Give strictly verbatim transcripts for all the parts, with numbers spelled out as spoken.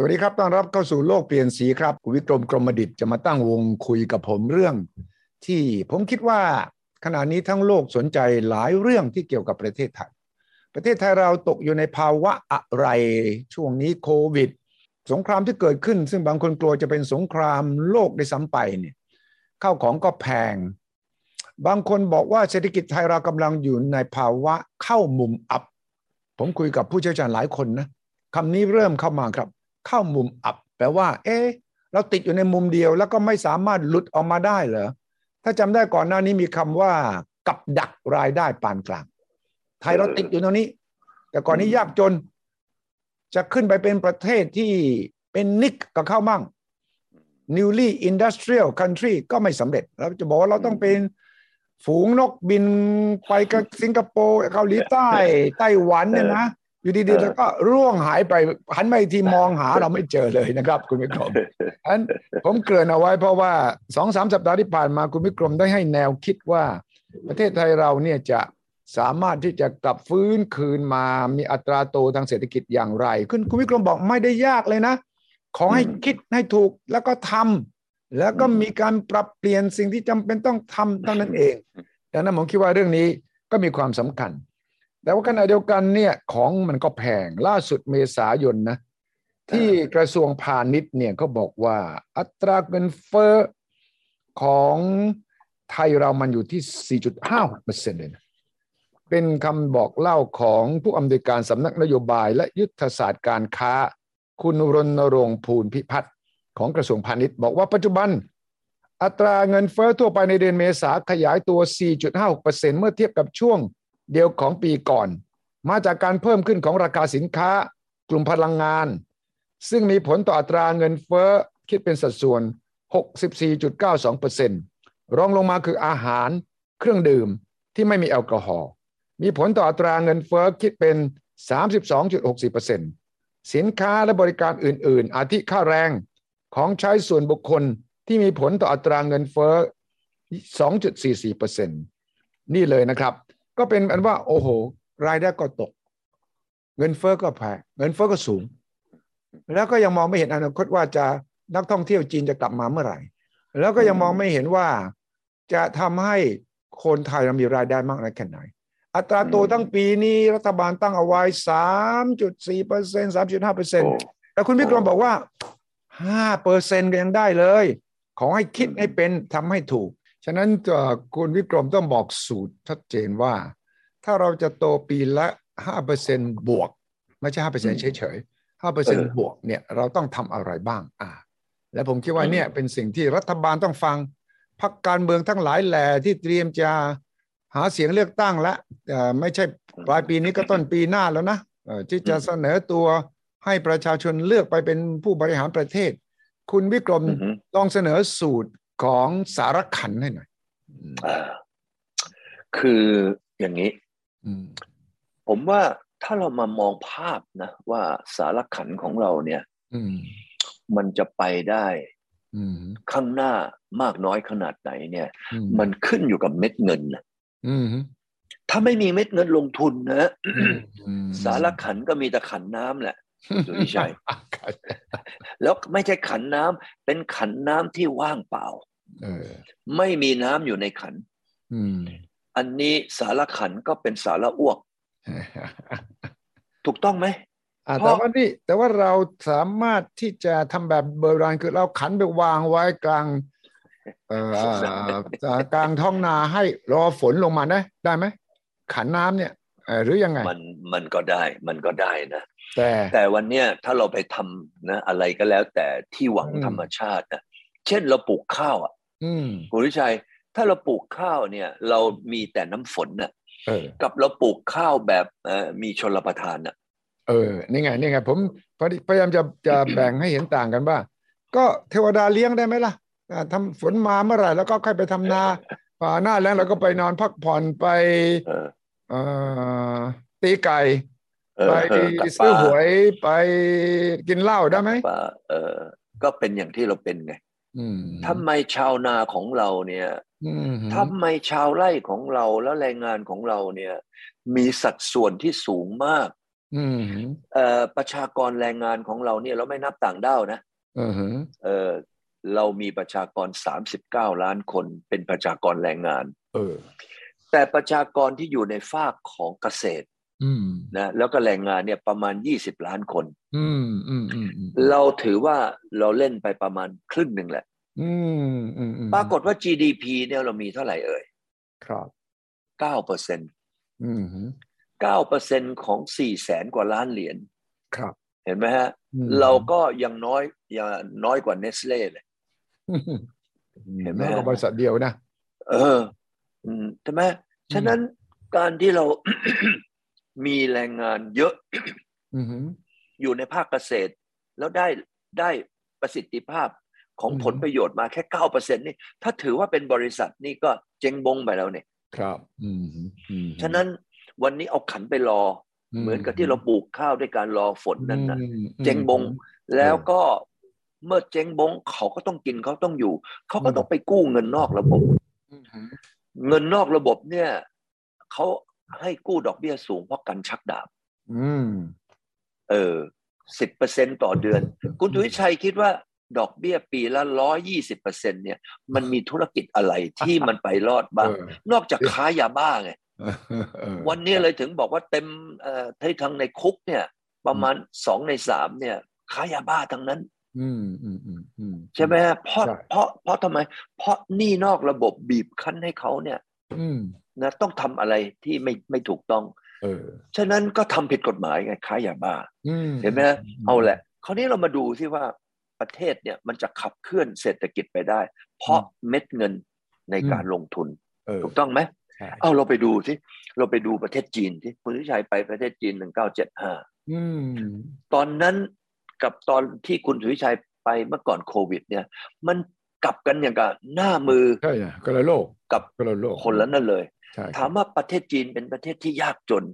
สวัสดีครับต้อนรับเข้าสู่โลกเปลี่ยนสีครับวิกรมกรมดิษฐ์จะมาตั้งวงคุยกับผมเรื่องที่ผมคิดว่าขณะนี้ทั้งโลกสนใจหลายเรื่องที่เกี่ยวกับประเทศไทยประเทศไทยเราตกอยู่ในภาวะอะไรช่วงนี้โควิดสงครามที่เกิดขึ้นซึ่งบางคนกลัวจะเป็นสงครามโลกได้ซ้ำไปเนี่ยข้าวของก็แพงบางคนบอกว่าเศรษฐกิจไทยเรากำลังอยู่ในภาวะเข้ามุมอับผมคุยกับผู้เชี่ยวชาญหลายคนนะคำนี้เริ่มเข้ามาครับเข้ามุมอับแปลว่าเอ๊ะเราติดอยู่ในมุมเดียวแล้วก็ไม่สามารถหลุดออกมาได้เหรอถ้าจำได้ก่อนหน้านี้มีคำว่ากับดักรายได้ปานกลางไทยเราติดอยู่ตรงนี้แต่ก่อนนี้ยากจนจะขึ้นไปเป็นประเทศที่เป็นนิกกับเข้ามั่ง newly industrial country ก็ไม่สำเร็จเราจะบอกว่าเราต้องเป็นฝูงนกบินไปกับสิงคโปร์เกาหลีใต้ไต้หวันเนี่ยนะอยู่ดีๆแล้วก็ร่วงหายไปหันไปทีมองหาเราไม่เจอเลยนะครับคุณวิกรมอันผมเกริ่นเอาไว้เพราะว่า สองถึงสาม สัปดาห์ที่ผ่านมาคุณวิกรมได้ให้แนวคิดว่าประเทศไทยเราเนี่ยจะสามารถที่จะกลับฟื้นคืนมามีอัตราโตทางเศรษฐกิจอย่างไรคุณคุณวิกรมบอกไม่ได้ยากเลยนะขอให้คิดให้ถูกแล้วก็ทำแล้วก็มีการปรับเปลี่ยนสิ่งที่จำเป็นต้องทำเท่านั้นเองดังนั้นผมคิดว่าเรื่องนี้ก็มีความสำคัญแต่ว่าขณะเดียวกันเนี่ยของมันก็แพงล่าสุดเมษายนนะที่กระทรวงพาณิชย์เนี่ยเขาบอกว่าอัตราเงินเฟ้อของไทยเรามันอยู่ที่ สี่จุดห้าหกเปอร์เซ็นต์ เลยนะเป็นคำบอกเล่าของผู้อำนวยการสำนักนโยบายและยุทธศาสตร์การค้าคุณรณรงค์ภูลพิพัฒน์ของกระทรวงพาณิชย์บอกว่าปัจจุบันอัตราเงินเฟ้อทั่วไปในเดือนเมษาขยายตัว สี่จุดห้าหกเปอร์เซ็นต์ เมื่อเทียบกับช่วงเดียวของปีก่อนมาจากการเพิ่มขึ้นของราคาสินค้ากลุ่มพลังงานซึ่งมีผลต่ออัตราเงินเฟ้อคิดเป็นสัดส่วน หกสิบสี่จุดเก้าสองเปอร์เซ็นต์ รองลงมาคืออาหารเครื่องดื่มที่ไม่มีแอลกอฮอล์มีผลต่ออัตราเงินเฟ้อคิดเป็น สามสิบสองจุดหกสี่เปอร์เซ็นต์ สินค้าและบริการอื่นๆอาทิค่าแรงของใช้ส่วนบุคคลที่มีผลต่ออัตราเงินเฟ้อ สองจุดสี่สี่เปอร์เซ็นต์ นี่เลยนะครับก็เป็นอันว่าโอ้โหรายได้ก็ตกเงินเฟ้อก็แพงเงินเฟ้อก็สูงแล้วก็ยังมองไม่เห็นอนาคตว่าจะนักท่องเที่ยวจีนจะกลับมาเมื่อไหร่แล้วก็ยังมองไม่เห็นว่าจะทำให้คนไทยมีรายได้มากน้อยแค่ไหนอัตราโตตั้งปีนี้รัฐบาลตั้งเอาไว้ สามจุดสี่เปอร์เซ็นต์ สามจุดห้าเปอร์เซ็นต์ แต่คุณวิกรมบอกว่า ห้าเปอร์เซ็นต์ ก็ยังได้เลยขอให้คิดให้เป็นทำให้ถูกฉะนั้นคุณวิกรมต้องบอกสูตรชัดเจนว่าถ้าเราจะโตปีละ ห้าเปอร์เซ็นต์ บวกไม่ใช่ ห้าเปอร์เซ็นต์ เฉยๆ ห้าเปอร์เซ็นต์ บวกเนี่ยเราต้องทำอะไรบ้างอ่าและผมคิดว่าเนี่ยเป็นสิ่งที่รัฐบาลต้องฟังพรรคการเมืองทั้งหลายแหล่ที่เตรียมจะหาเสียงเลือกตั้งและไม่ใช่ปลายปีนี้ก็ต้นปีหน้าแล้วนะที่จะเสนอตัวให้ประชาชนเลือกไปเป็นผู้บริหารประเทศคุณวิกรมลองเสนอสูตรของสารขันให้หน่อยคืออย่างนี้ผมว่าถ้าเรามามองภาพนะว่าสารขันของเราเนี่ยมันจะไปได้ข้างหน้ามากน้อยขนาดไหนเนี่ยมันขึ้นอยู่กับเม็ดเงินนะถ้าไม่มีเม็ดเงินลงทุนนะสารขันก็มีแต่ขันน้ำแหละสุริชัยแล้วไม่ใช่ขันน้ำเป็นขันน้ำที่ว่างเปล่าไม่มีน้ำอยู่ในขันอันนี้สารขันก็เป็นสารอ้วกถูกต้องไหมแต่ว่านี่แต่ว่าเราสามารถที่จะทำแบบโบราณคือเราขันไปวางไว้กลางกลางท้องนาให้รอฝนลงมาได้ได้ไหมขันน้ำเนี่ยหรือยังไงมันมันก็ได้มันก็ได้นะแต่แต่วันเนี้ยถ้าเราไปทำนะอะไรก็แล้วแต่ที่หวังธรรมชาตินะเช่นเราปลูกข้าวอ่ะคุณวิชัยถ้าเราปลูกข้าวเนี่ยเรามีแต่น้ำฝนน่ะกับเราปลูกข้าวแบบมีชลประทานน่ะเออนี่ไงนี่ไงผมพยายามจะจะแบ่งให้เห็นต่างกันว่าก็เทวดาเลี้ยงได้ไหมล่ะทำฝนมาเมื่อไหร่แล้วก็ค่อยไปทำนาป่าหน้าแล้งเราก็ไปนอนพักผ่อนไปตีไก่ไปซื้อหวยไปกินเหล้าได้ไหมเออก็เป็นอย่างที่เราเป็นไงทำไมชาวนาของเราเนี่ยทำไมชาวไร่ของเราและแรงงานของเราเนี่ยมีสัดส่วนที่สูงมาก อืมเอ่อประชากรแรงงานของเราเนี่ยเราไม่นับต่างด้าวนะอือฮึเอ่อเรามีประชากรสามสิบเก้าล้านคนเป็นประชากรแรงงานเออแต่ประชากรที่อยู่ในภาคของเกษตรนะแล้วก็แรงงานเนี่ยประมาณยี่สิบล้านคนอืมอืมอืมเราถือว่าเราเล่นไปประมาณครึ่งหนึ่งแหละอืมอืมปรากฏว่า จี ดี พี เนี่ยเรามีเท่าไหร่เอ่ยครับ เก้าเปอร์เซ็นต์ อืม เก้าเปอร์เซ็นต์ ของ สี่แสน กว่าล้านเหรียญครับเห็นไหมฮะเราก็ยังน้อยยังน้อยกว่าเนสเล่เลยเห็นไหมฮะบริษัทเดียวนะเออใช่ไหมฉะนั้นการที่เรา มีแรงงานเยอะ อยู่ในภาคเกษตรแล้วได้ได้ประสิทธิภาพของผลประโยชน์มาแค่ เก้าเปอร์เซ็นต์ นี่ถ้าถือว่าเป็นบริษัทนี่ก็เจ๊งบงไปแล้วเนี่ยครับฉะนั้นวันนี้เอาขันไปรอเหมือนกับที่เราปลูกข้าวด้วยการรอฝนนั่นนะเจ๊งบงแล้วก็เมื่อเจ๊งบงเขาก็ต้องกินเขาต้องอยู่เขาก็ต้องไปกู้เงินนอกระบบเงินนอกระบบเนี่ยเขาให้กู้ดอกเบี้ยสูงเพราะกันชักดาบเออ สิบเปอร์เซ็นต์ ต่อเดือนคุณธุวิชัยคิดว่าดอกเบี้ยปีละ หนึ่งร้อยยี่สิบเปอร์เซ็นต์ เนี่ยมันมีธุรกิจอะไรที่มันไปรอดบ้างนอกจากค้ายาบ้าไงวันนี้เลยถึงบอกว่าเต็มเอ่อทั้งในคุกเนี่ยประมาณสองในสามเนี่ยค้ายาบ้าทั้งนั้นอืมๆๆใช่มั้ยฮะเพราะเพราะเพราะทำไมเพราะหนี้นอกระบบบีบคั้นให้เขาเนี่ยนะต้องทำอะไรที่ไม่ไม่ถูกต้องเออฉะนั้นก็ทำผิดกฎหมายไงค้ายาบ้าเห็นมั้ยเอาแหละคราวนี้เรามาดูซิว่าประเทศเนี่ยมันจะขับเคลื่อนเศรษฐกิจไปได้เพราะเม็ดเงินในการลงทุนถูกต้องไหมเอ้าเราไปดูสิเราไปดูประเทศจีนสิคุณวิชัยไปประเทศจีนหนึ่งพันเก้าร้อยเจ็ดสิบห้าอืมตอนนั้นกับตอนที่คุณวิชัยไปเมื่อก่อนโควิดเนี่ยมันกลับกันอย่างกับหน้ามือใช่อ่ะคนละโลกกับคนละนั่นเลยถามว่าประเทศจีนเป็นประเทศที่ยากจน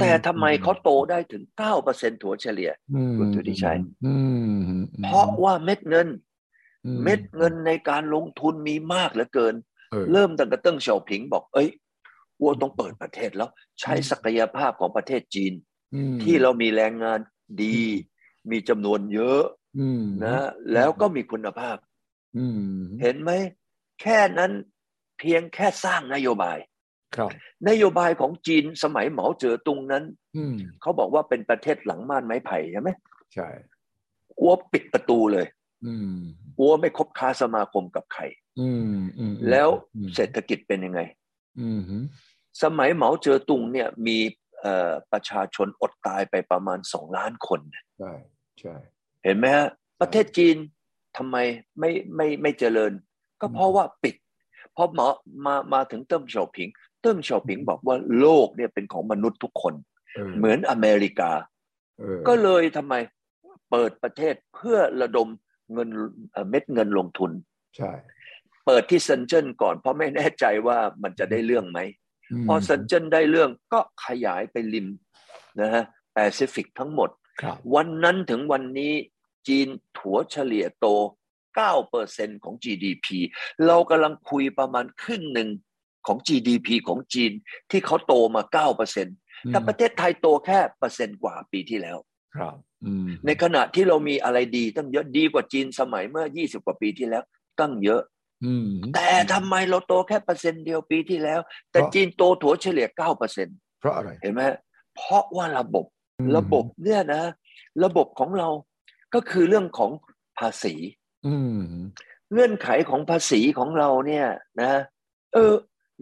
แต่ทำไมเขาโตได้ถึง เก้าเปอร์เซ็นต์ ถัวเฉลี่ยคุณธุริชัยเพราะว่าเม็ดเงินเม็ดเงินในการลงทุนมีมากเหลือเกินเริ่มตั้งแต่เติ้งเสี่ยวผิงบอกเอ้ยว่าต้องเปิดประเทศแล้วใช้ศักยภาพของประเทศจีนที่เรามีแรงงานดีมีจำนวนเยอะนะแล้วก็มีคุณภาพเห็นไหมแค่นั้นเพียงแค่สร้างนโยบายนโยบายของจีนสมัยเหมาเจ๋อตุงนั้นเขาบอกว่าเป็นประเทศหลังม่านไม้ไผ่ใช่ไหมใช่กลัวปิดประตูเลยกลัวไม่คบค้าสมาคมกับใครแล้วเศรษฐกิจเป็นยังไงสมัยเหมาเจ๋อตุงเนี่ยมีประชาชนอดตายไปประมาณสองล้านคนใช่ใช่เห็นไหมฮะประเทศจีนทำไมไม่ไม่ไม่เจริญก็เพราะว่าปิดพอหมอมามาถึงเติ้งเสี่ยวผิงเติ้งเสี่ยวผิงบอกว่าโลกเนี่ยเป็นของมนุษย์ทุกคนเหมือนอเมริกาก็เลยทำไมเปิดประเทศเพื่อระดมเงินเม็ดเงินลงทุนใช่เปิดที่เซินเจิ้นก่อนเพราะไม่แน่ใจว่ามันจะได้เรื่องไหมพอเซินเจิ้นได้เรื่องก็ขยายไปริมนะฮะแปซิฟิกทั้งหมดวันนั้นถึงวันนี้จีนถัวเฉลี่ยโต เก้าเปอร์เซ็นต์ ของ จี ดี พี เรากำลังคุยประมาณครึ่งหนึ่งของ จี ดี พี ของจีนที่เขาโตมา เก้าเปอร์เซ็นต์ แต่ประเทศไทยโตแค่เปอร์เซ็นต์กว่าปีที่แล้วในขณะที่เรามีอะไรดีตั้งเยอะดีกว่าจีนสมัยเมื่อยี่สิบกว่าปีที่แล้วตั้งเยอะแต่ทำไมเราโตแค่เปอร์เซ็นต์เดียวปีที่แล้วแต่จีนโตถัวเฉลี่ย เก้าเปอร์เซ็นต์ เพราะอะไรเห็นไหมเพราะว่าระบบระบบเนี่ยนะระบบของเราก็คือเรื่องของภาษีเงื่อนไขของภาษีของเราเนี่ยนะเออ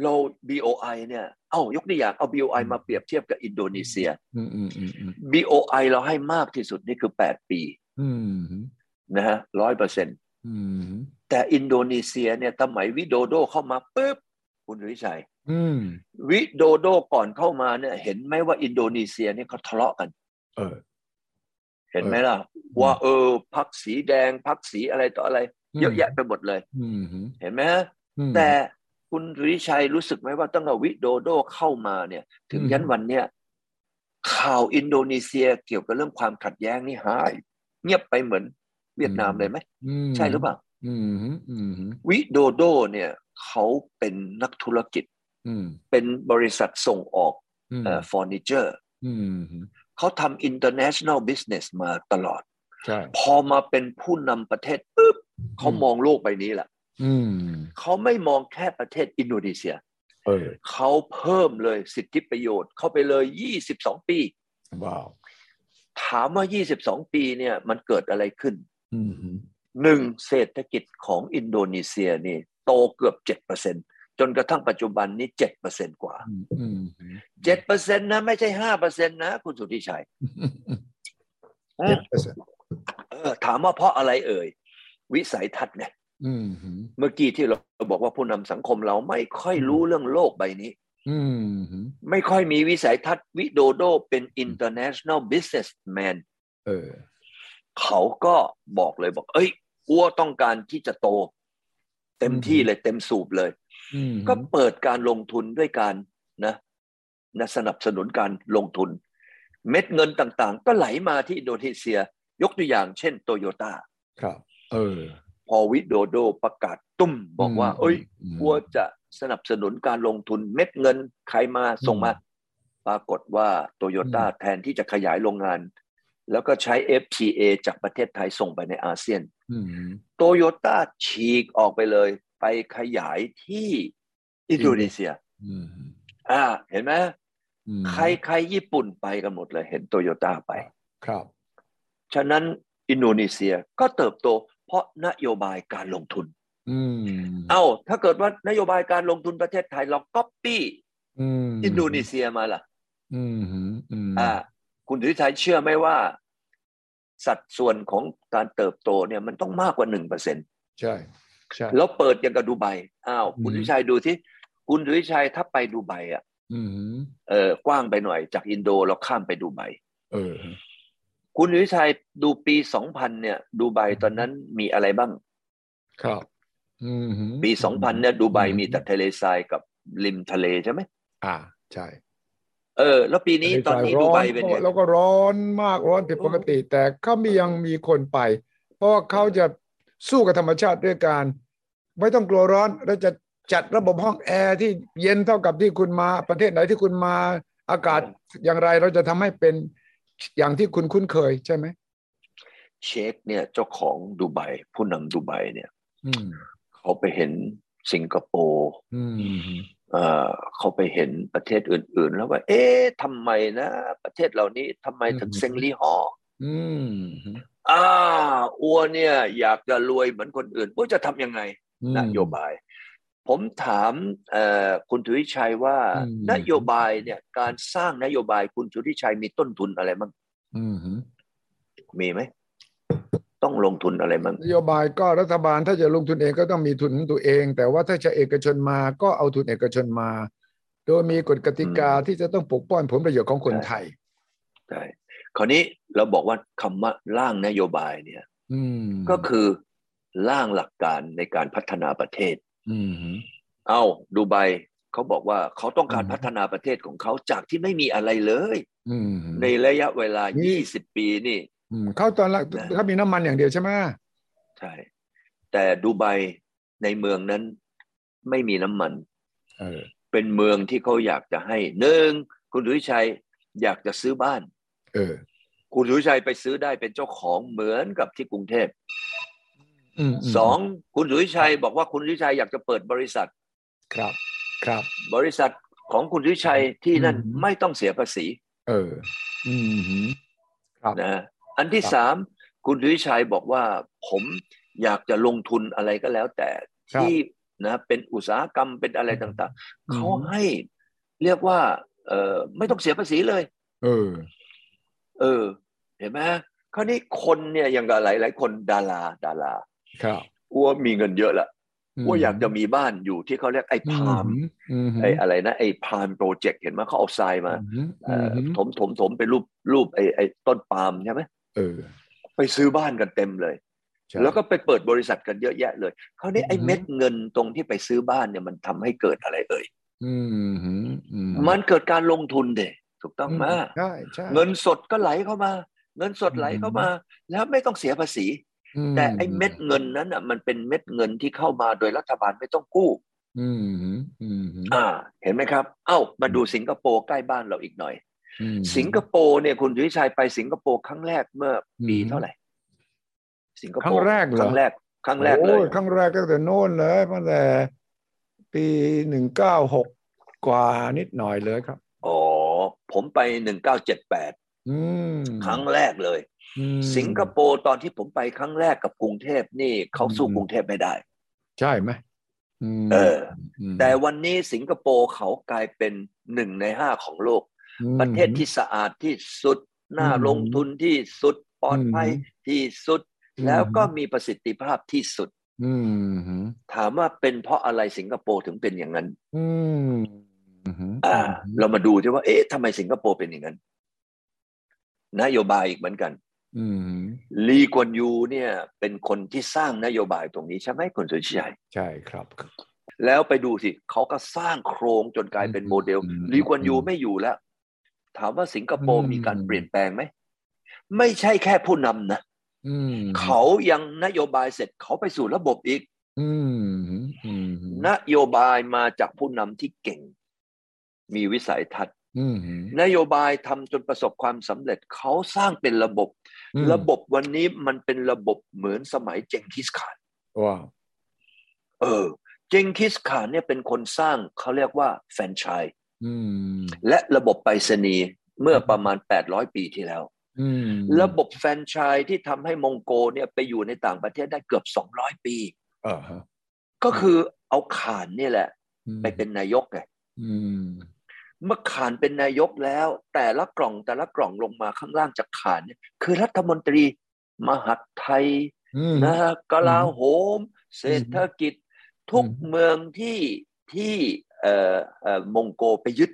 เรา บี โอ ไอ เนี่ยเอ้ายกตัวอย่างเอา บี โอ ไอ มาเปรียบเทียบกับอินโดนีเซีย บี โอ ไอ เราให้มากที่สุดนี่คือแปดปีนะฮะ หนึ่งร้อยเปอร์เซ็นต์ แต่อินโดนีเซียเนี่ยสมัยวิโดโดเข้ามาปึ๊บคุณวิชัยวิโดโดก่อนเข้ามาเนี่ยเห็นไหมว่าอินโดนีเซียเนี่ยเขาทะเลาะกันเออเห็นไหมล่ะว่าเออพรรคสีแดงพรรคสีอะไรต่ออะไรเยอะแยะไปหมดเลยเห็นไหมฮะแต่คุณวิชัยรู้สึกไหมว่าตั้งแต่วิโดโดเข้ามาเนี่ยถึงยันวันเนี้ยข่าวอินโดนีเซียเกี่ยวกับเรื่องความขัดแย้งนี่หายเงียบไปเหมือนเวียดนามเลยไหมใช่หรือเปล่าวิโดโดเนี่ยเขาเป็นนักธุรกิจเป็นบริษัทส่งออกเอ่อเฟอร์นิเจอร์ เขาทำ international business มาตลอดพอมาเป็นผู้นำประเทศปุ๊บเขามองโลกใบนี้แหละเขาไม่มองแค่ประเทศอินโดนีเซียเขาเพิ่มเลยสิทธิประโยชน์เข้าไปเลยยี่สิบสองปีถามว่ายี่สิบสองปีเนี่ยมันเกิดอะไรขึ้นหนึ่งเศรษฐกิจของอินโดนีเซียนี่โตเกือบ เจ็ดเปอร์เซ็นต์ จนกระทั่งปัจจุบันนี้ เจ็ดเปอร์เซ็นต์ กว่า เจ็ดเปอร์เซ็นต์ นะไม่ใช่ ห้าเปอร์เซ็นต์ นะคุณสุทธิชัย เออถามว่าเพราะอะไรเอ่ยวิสัยทัศน์เนี่ยเมื่อกี้ที่เราบอกว่าผู้นำสังคมเราไม่ค่อยรู้เรื่องโลกใบนี้ไม่ค่อยมีวิสัยทัศน์วิโดโดเป็น international businessman เออเขาก็บอกเลยบอกเอ้ยอัวต้องการที่จะโตเต็มที่เลยเต็มสูบเลยก็เปิดการลงทุนด้วยการนะนะสนับสนุนการลงทุนเม็ดเงินต่างๆก็ไหลมาที่อินโดนีเซียยกตัวอย่างเช่นโตโยต้าครับเออพอวิโดโดประกาศตุ้มบอกว่าเอ้ยอัวจะสนับสนุนการลงทุนเม็ดเงินใครมาส่งมาปรากฏว่าโตโยต้าแทนที่จะขยายโรงงานแล้วก็ใช้ เอฟ ที เอ จากประเทศไทยส่งไปในอาเซียนโตโยต้าฉีกออกไปเลยไปขยายที่อินโดนีเซียอ่าเห็นไหมใครใครญี่ปุ่นไปกันหมดเลยเห็นโตโยต้าไปครับฉะนั้นอินโดนีเซียก็เติบโตเพราะนโยบายการลงทุนเอ้าถ้าเกิดว่านโยบายการลงทุนประเทศไทยเราก๊อปปี้อินโดนีเซียมาล่ะอ่าคุณสุทธิชัยเชื่อไหมว่าสัดส่วนของการเติบโตเนี่ยมันต้องมากกว่า หนึ่งเปอร์เซ็นต์ ใช่ใช่แล้วเปิดอย่างกับดูไบอ้าวคุณสุทธิชัยดูสิคุณสุทธิชัยถ้าไปดูไบอ่ะเออกว้างไปหน่อยจากอินโดเราข้ามไปดูไบเออคุณสุทธิชัยดูปีสองพันเนี่ยดูไบตอนนั้นมีอะไรบ้างครับปีสองพันเนี่ยดูไบมีแต่ทะเลทรายกับริมทะเลใช่ไหมอ่าใช่เออแล้วปีนี้ตอนนี้ดูไบเป็นไงแล้วก็ร้อนมากร้อนผิดปกติแต่ก็มียังมีคนไปเพราะเขาจะสู้กับธรรมชาติด้วยการไม่ต้องกลัวร้อนแล้วจะจัดระบบห้องแอร์ที่เย็นเท่ากับที่คุณมาประเทศไหนที่คุณมาอากาศอย่างไรเราจะทำให้เป็นอย่างที่คุณคุ้นเคยใช่ไหมเชคเนี่ยเจ้าของดูไบผู้นำดูไบเนี่ยเขาไปเห็นสิงคโปร์เขาไปเห็นประเทศอื่นๆแล้วว่าเอ๊ะทำไมนะประเทศเหล่านี้ทำไมถึงเซ็งลี่ฮออ่าอัวเนี่ยอยากจะรวยเหมือนคนอื่นว่าจะทำยังไงนโยบายผมถามคุณสุทธิชัยว่านโยบายเนี่ยการสร้างนโยบายคุณสุทธิชัยมีต้นทุนอะไรบ้างมีไหมต้องลงทุนอะไรบ้างนโยบายก็รัฐบาลถ้าจะลงทุนเองก็ต้องมีทุนของตัวเองแต่ว่าถ้าจะเอกชนมาก็เอาทุนเอกชนมาโดยมีกฎกติกาที่จะต้องปกป้องผลประโยชน์ของคนไทยใช่คราวนี้เราบอกว่าคำว่าร่างนโยบายเนี่ยก็คือร่างหลักการในการพัฒนาประเทศเอ้าดูไบเขาบอกว่าเขาต้องการพัฒนาประเทศของเขาจากที่ไม่มีอะไรเลยในระยะเวลายี่สิบปีนี่เขาตอนแรกเขามีน้ำมันอย่างเดียวใช่ไหมใช่แต่ดูไบในเมืองนั้นไม่มีน้ำมัน เออเป็นเมืองที่เขาอยากจะให้หนึ่งคุณสุทธิชัยอยากจะซื้อบ้านเออคุณสุทธิชัยไปซื้อได้เป็นเจ้าของเหมือนกับที่กรุงเทพสองคุณสุทธิชัยบอกว่าคุณสุทธิชัยอยากจะเปิดบริษัทครับครับบริษัทของคุณสุทธิชัยที่นั่นไม่ต้องเสียภาษีเอออืมครับนะอันที่สามคุณสุทธิชัยบอกว่าผมอยากจะลงทุนอะไรก็แล้วแต่ที่นะเป็นอุตสาหกรรมเป็นอะไรต่างๆเขาให้เรียกว่าเออไม่ต้องเสียภาษีเลยเออเออเห็นไหมคราวนี้คนเนี่ยอย่างกับหลายๆคนดาราดาราครับอัวมีเงินเยอะละอัวอยากจะมีบ้านอยู่ที่เขาเรียกไอ้พามไอ้อะไรนะไอ้พามโปรเจกต์เห็นไหมเขาเอาทรายมาถมถมถมเป็นรูปรูปไอ้ไอ้ต้นปาล์มใช่ไหมเออไปซื้อบ้านกันเต็มเลยแล้วก็ไปเปิดบริษัทกันเยอะแยะเลยคราวนี้ไอ้เม็ดเงินตรงที่ไปซื้อบ้านเนี่ยมันทำให้เกิดอะไรเอ่ยมันเกิดการลงทุนเด้ถูกต้องไหมใช่ใช่เงินสดก็ไหลเข้ามาเงินสดไหลเข้ามาแล้วไม่ต้องเสียภาษีแต่ไอ้เม็ดเงินนั้นอ่ะมันเป็นเม็ดเงินที่เข้ามาโดยรัฐบาลไม่ต้องกู้อ่าเห็นไหมครับเอ้ามาดูสิงคโปร์ใกล้บ้านเราอีกหน่อย สิงคโปร์เนี่ยคุณจุวิชัยไปสิงคโปร์ครั้งแรกเมื่อปีเท่าไหร่สิงคโปร์ครั้งแรกครั้งแรกครั้งแรกเลยครั้งแรกตั้งแต่โน่นเลยตั้งแต่ปีหนึ่งเก้าหกกว่านิดหน่อยเลยครับอ๋อผมไปหนึ่งเก้าเจ็ดแปดครั้งแรกเลยสิงคโปร์ตอนที่ผมไปครั้งแรกกับกรุงเทพนี่เขาสู้กรุงเทพไม่ได้ใช่ไหมเออแต่วันนี้สิงคโปร์เขากลายเป็นหนึ่งในห้าของโลกประเทศที่สะอาดที่สุดน่าลงทุนที่สุดปลอดภัยที่สุดแล้วก็มีประสิทธิภาพที่สุดถามว่าเป็นเพราะอะไรสิงคโปร์ถึงเป็นอย่างนั้นอ่าเรามาดูใช่ว่าเอ๊ะทำไมสิงคโปร์เป็นอย่างนั้นนโยบายอีกเหมือนกันลีกวนยูเนี่ยเป็นคนที่สร้างนโยบายตรงนี้ใช่ไหมคุณสุชัยใช่ครับแล้วไปดูสิเขาก็สร้างโครงจนกลายเป็นโมเดลลีกวนยูไม่อยู่แล้วถามว่าสิงคโปร์มีการเปลี่ยนแปลงไหมไม่ใช่แค่ผู้นำนะเขายังนโยบายเสร็จเขาไปสู่ระบบอีกนโยบายมาจากผู้นำที่เก่งมีวิสัยทัศน์นโยบายทำจนประสบความสำเร็จเขาสร้างเป็นระบบระบบวันนี้มันเป็นระบบเหมือนสมัยเจงคิสข่านว้าวเออเจงคิสข่านเนี่ยเป็นคนสร้างเขาเรียกว่าแฟรนไชส์และระบบไปรษณีย์เมื่อประมาณแปดร้อยปีที่แล้วระบบแฟรนไชส์ที่ทำให้มองโกเนี่ยไปอยู่ในต่างประเทศได้เกือบสองร้อยปีก็คือเอาข่านนี่แหละไปเป็นนายกไงเมื่อข่านเป็นนายกแล้วแต่ละกล่องแต่ละกล่องลงมาข้างล่างจากข่านเนี่ยคือรัฐมนตรีมหาดไทยนะกลาโหมเศรษฐกิจทุกเมืองที่ที่เอ่อเอ่อมองโกไปยึด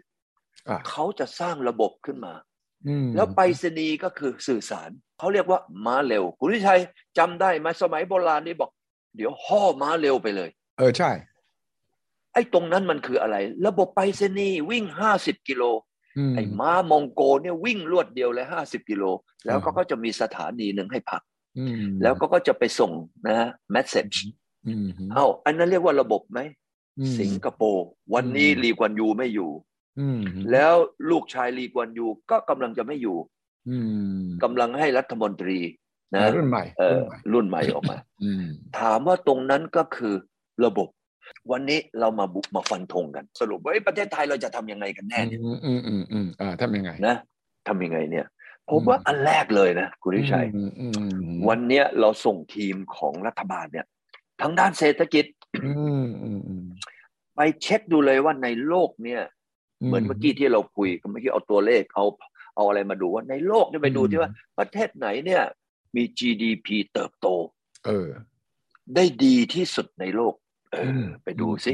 เขาจะสร้างระบบขึ้นมาแล้วไปรษณีย์ก็คือสื่อสารเขาเรียกว่าม้าเร็วคุณวิชัยจำได้ไหมสมัยโบราณนี่บอกเดี๋ยวห่อม้าเร็วไปเลยเออใช่ไอ้ตรงนั้นมันคืออะไรระบบไปรษณีย์วิ่งห้าสิบกิโลไอ้ม้ามองโกเนี่ยวิ่งรวดเดียวเลยห้าสิบกิโลแล้วก็ก็จะมีสถานีหนึ่งให้พักแล้วก็ก็จะไปส่งนะฮะเมสเซจเอ้าอันนั้นเรียกว่าระบบไหมสิงคโปร์วันนี้ลีกวนยูไม่อยู่แล้วลูกชายลีกวนยูก็กำลังจะไม่อยู่กำลังให้รัฐมนตรีนะรุ่นใหม่รุ่นใหม่ออกมาถามว่าตรงนั้นก็คือระบบวันนี้เรามาบุกมาฟันธงกันสรุปว่าประเทศไทยเราจะทำยังไงกันแน่เนี่ยอืมอืมอืมอ่าทำยังไงนะทำยังไงเนี่ยผมว่าอันแรกเลยนะคุณวิชัยวันเนี้ยเราส่งทีมของรัฐบาลเนี่ยทางด้านเศรษฐกิจไปเช็คดูเลยว่าในโลกเนี่ยเหมือนเมื่อกี้ที่เราคุยกันเมื่อกี้เอาตัวเลขเอาเอาอะไรมาดูว่าในโลกเนี่ยไปดูที่ว่าประเทศไหนเนี่ยมี จี ดี พี เติบโตเออได้ดีที่สุดในโลกเออไปดูสิ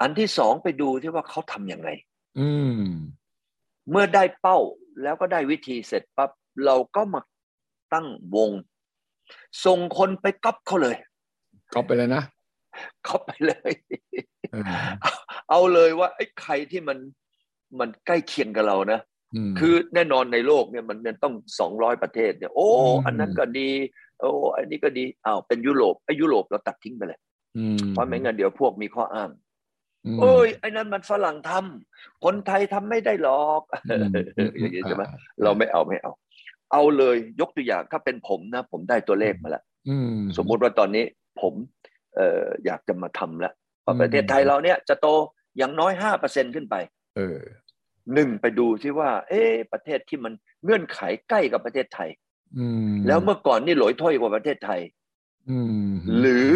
อันที่สองไปดูที่ว่าเขาทำยังไงเมื่อได้เป้าแล้วก็ได้วิธีเสร็จปั๊บเราก็มาตั้งวงส่งคนไปก๊อปเขาเลยก๊อปไปเลยนะก๊อปไปเลยเอาเลยว่าไอ้ใครที่มันมันใกล้เคียงกับเรานะคือแน่นอนในโลกเนี่ยมันต้องสองร้อยประเทศเนี่ยโอ้อันนั้นก็ดีโอ้อันนี้ก็ดีอ้าวเป็นยุโรปไอ้ยุโรปเราตัดทิ้งไปเลยเพราะไม่งั้นเดี๋ยวพวกมีข้ออ้างเอ้ยไอ้นั้นมันฝรั่งทำคนไทยทำไม่ได้หรอกอย่างนี้ใช่ไหมเราไม่เอาไม่เอาเอาเลยยกตัวอย่างถ้าเป็นผมนะผมได้ตัวเลขมาแล้วสมมติว่าตอนนี้ผมเอ่ออยากจะมาทำแล้วประเทศไทยเราเนี่ยจะโตอย่างน้อย ห้าเปอร์เซ็นต์ ขึ้นไปหนึ่งไปดูที่ว่าเอ๊ะประเทศที่มันเงื่อนไขใกล้กับประเทศไทยแล้วเมื่อก่อนนี่หลอยถ้อยกว่าประเทศไทยหรือ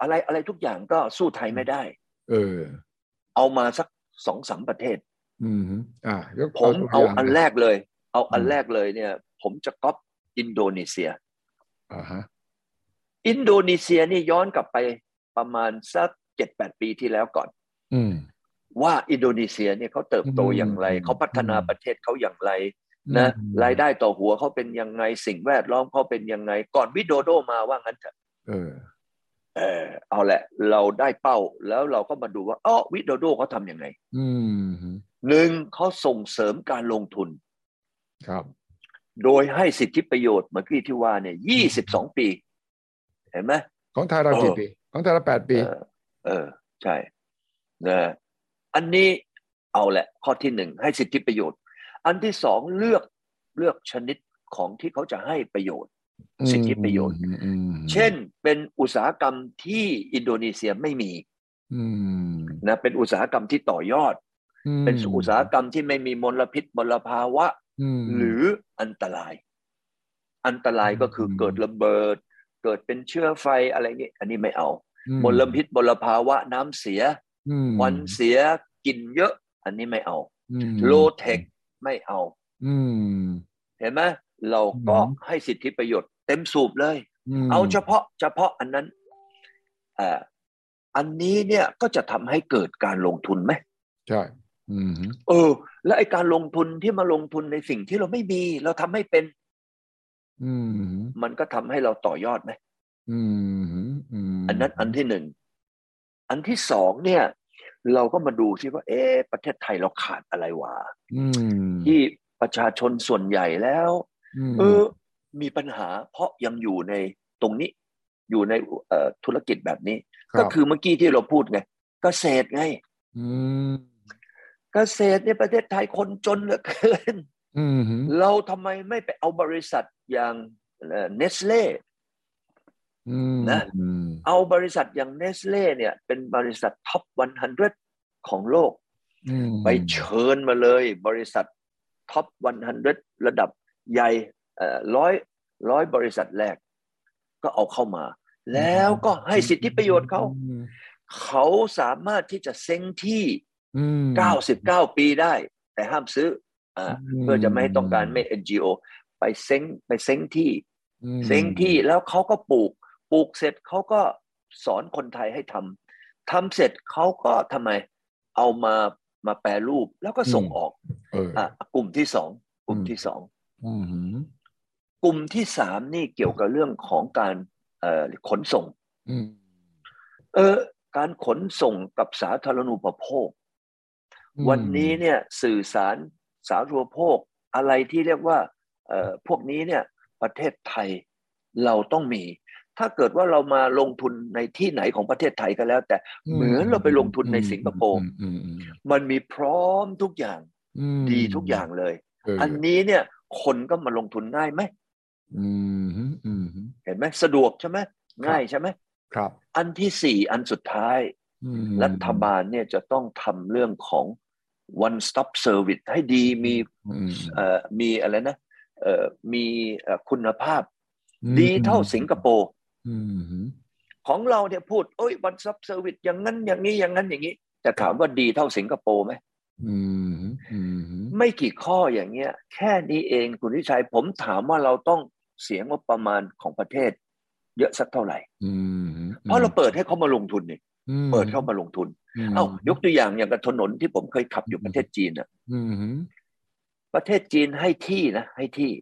อะไรอะไรทุกอย่างก็สู้ไทยไม่ได้เอามาสักสองสามประเทศผมเอาอันแรกเลยเอาอันแรกเลยเนี่ยผมจะก๊อปอินโดนีเซียอินโดนีเซียนี่ย้อนกลับไปประมาณสักเจ็ดแปดปีที่แล้วก่อนว่าอินโดนีเซียเนี่ยเขาเติบโตอย่างไรเขาพัฒนาประเทศเขาอย่างไรนะรายได้ต่อหัวเขาเป็นยังไงสิ่งแวดล้อมเขาเป็นยังไงก่อนวิโดโดมาว่างั้นเถอะเออเออเอาแหละเราได้เป้าแล้วเราก็มาดูว่าอ๋อวิโดโดเขาทำยังไงหนึ่งเขาส่งเสริมการลงทุนครับโดยให้สิทธิประโยชน์เมื่อกี้ที่ว่าเนี่ยยี่สิบสองปีเห็นไหมของไทยเรากี่ปีของไทยเราแปดปีเออใช่นะอันนี้ เอาแหละข้อที่หนึ่งให้สิทธิประโยชน์อันที่สองเลือกเลือกชนิดของที่เขาจะให้ประโยชน์สิทธิประโยชน์เช่นเป็นอุตสาหกรรมที่อินโดนีเซียไม่มีนะเป็นอุตสาหกรรมที่ต่อยอดเป็นอุตสาหกรรมที่ไม่มีมลพิษมลภาวะหรืออันตรายอันตรายก็คือเกิดระเบิดเกิดเป็นเชื้อไฟอะไรเงี้ยอันนี้ไม่เอามลพิษมลภาวะน้ำเสียควันเสียกินเยอะอันนี้ไม่เอาโลเทคไม่เอาเห็นไหมเราก็ให้สิทธิประโยชน์เต็มสูบเลยเอาเฉพาะเฉพาะอันนั้นอ่าอันนี้เนี่ยก็จะทำให้เกิดการลงทุนไหมใช่เออและไอการลงทุนที่มาลงทุนในสิ่งที่เราไม่มีเราทำให้เป็นมันก็ทำให้เราต่อยอดไหมอันนั้นอันที่หนึ่งอันที่สองเนี่ยเราก็มาดูซิว่าเอ๊ะประเทศไทยเราขาดอะไรวะที่ประชาชนส่วนใหญ่แล้วเออมีปัญหาเพราะยังอยู่ในตรงนี้อยู่ในธุรกิจแบบนี้ก็คือเมื่อกี้ที่เราพูดไงเกษตรไงเกษตรเนี่ยประเทศไทยคนจนเหลือเกินเราทำไมไม่ไปเอาบริษัทอย่างเนสเล่นะเอาบริษัทอย่างเนสเล่เนี่ยเป็นบริษัทท็อปหนึ่งร้อยของโลกไปเชิญมาเลยบริษัทท็อปหนึ่งร้อยระดับใหญ่ร้อยร้อยบริษัทแรกก็เอาเข้ามาแล้วก็ให้สิทธิประโยชน์เขาเขาสามารถที่จะเซ้งที่เก้าสิบเก้าปีได้แต่ห้ามซื้อเพื่อจะไม่ให้ต้องการไม่ เอ็น จี โอ ไปเซ้งไปเซ้งที่เซ้งที่แล้วเขาก็ปลูกปลูกเสร็จเขาก็สอนคนไทยให้ทำทำเสร็จเขาก็ทำไมเอามามาแปรรูปแล้วก็ส่งออกอ่ากลุ่มที่สองกลุ่มที่สองกลุ่มที่สามนี่เกี่ยวกับเรื่องของการขนส่งเออการขนส่งกับสาธารณูปโภควันนี้เนี่ยสื่อสารสาธารณูปโภคอะไรที่เรียกว่าเอ่อพวกนี้เนี่ยประเทศไทยเราต้องมีถ้าเกิดว่าเรามาลงทุนในที่ไหนของประเทศไทยก็แล้วแต่เหมือนเราไปลงทุนในสิงคโปร์มันมีพร้อมทุกอย่างดีทุกอย่างเลยอันนี้เนี่ยคนก็มาลงทุนง่ายไหมเห็นไหมสะดวกใช่ไหมง่ายใช่ไหมครับอันที่สี่อันสุดท้ายรัฐบาลเนี่ยจะต้องทำเรื่องของ one stop service ให้ดีมีมีอะไรนะมีคุณภาพดีเท่าสิงคโปร์ของเราเนี่ยพูดโอ้ย one stop service อย่างนั้นอย่างนี้อย่างนั้นอย่างนี้จะถามว่าดีเท่าสิงคโปร์ไหมไม่กี่ข้ออย่างเงี้ยแค่นี้เองคุณวิชัยผมถามว่าเราต้องเสียงบประมาณของประเทศเยอะสักเท่าไหร่เพราะเราเปิดให้เขามาลงทุนนี่เปิดเข้ามาลงทุนเอ้ายกตัวอย่างอย่างกับถนนที่ผมเคยขับอยู่ประเทศจีนอ่ะประเทศจีนให้ที่นะให้ที่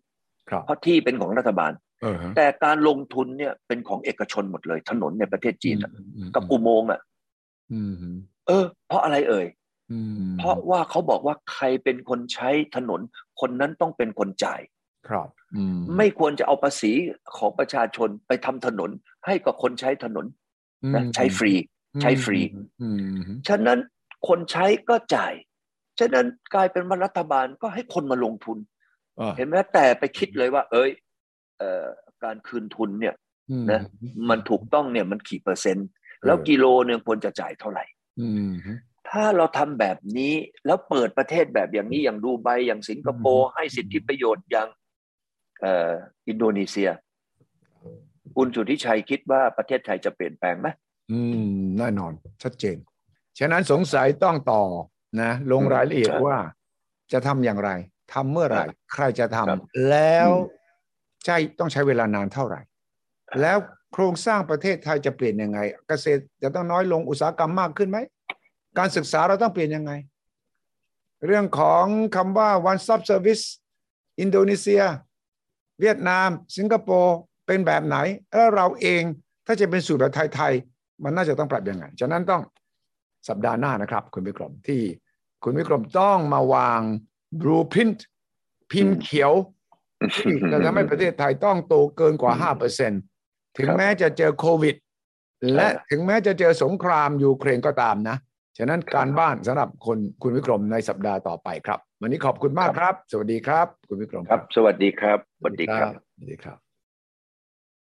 เพราะที่เป็นของรัฐบาลแต่การลงทุนเนี่ยเป็นของเอกชนหมดเลยถนนในประเทศจีนอ่ะกับอุโมงค์อ่ะเออเพราะอะไรเอ่ยเพราะว่าเขาบอกว่าใครเป็นคนใช้ถนนคนนั้นต้องเป็นคนจ่ายครับไม่ควรจะเอาภาษีของประชาชนไปทำถนนให้กับคนใช้ถนนนะใช้ฟรีใช้ฟรีฉะนั้นคนใช้ก็จ่ายฉะนั้นกลายเป็นว่ารัฐบาลก็ให้คนมาลงทุนเห็นไหมแต่ไปคิดเลยว่าเอ้ยเอ่อการคืนทุนเนี่ยนะมันถูกต้องเนี่ยมันกี่เปอร์เซ็นต์แล้วกิโลเนี่ยควรจะจ่ายเท่าไหร่ถ้าเราทำแบบนี้แล้วเปิดประเทศแบบอย่างนี้อย่างดูไบอย่างสิงคโปร์ให้สิทธิประโยชน์อย่างเอ่ออินโดนีเซียคุณสุทธิชัยคิดว่าประเทศไทยจะเปลี่ยนแปลงไหมอืมแน่นอนชัดเจนฉะนั้นสงสัยต้องต่อนะลงรายละเอียดว่าจะทำอย่างไรทำเมื่อไหร่ใครจะทำแล้วใช่ต้องใช้เวลานานเท่าไหร่แล้วโครงสร้างประเทศไทยจะเปลี่ยนยังไงเกษตรจะต้องน้อยลงอุตสาหกรรมมากขึ้นไหมการศึกษาเราต้องเปลี่ยนยังไงเรื่องของคำว่า one stop service อินโดนีเซียเวียดนามสิงคโปร์เป็นแบบไหนแล้วเราเองถ้าจะเป็นสูตรแบบไทยๆมันน่าจะต้องปรับยังไงฉะนั้นต้องสัปดาห์หน้านะครับคุณวิกรมที่คุณวิกรมต้องมาวาง blueprint พิมพ์เขียวที่จะทำให้ประเทศไทยต้องโตเกินกว่า ห้าเปอร์เซ็นต์ ถึงแม้จะเจอโควิดและถึงแม้จะเจอสงครามยูเครนก็ตามนะ ฉะนั้นการบ้านสำหรับคนคุณวิกรมในสัปดาห์ต่อไปครับวันนี้ขอบคุณมากครับสวัสดีครับคุณวิกรมครับสวัสดีครับสวัสดีครับสวัสดีครับ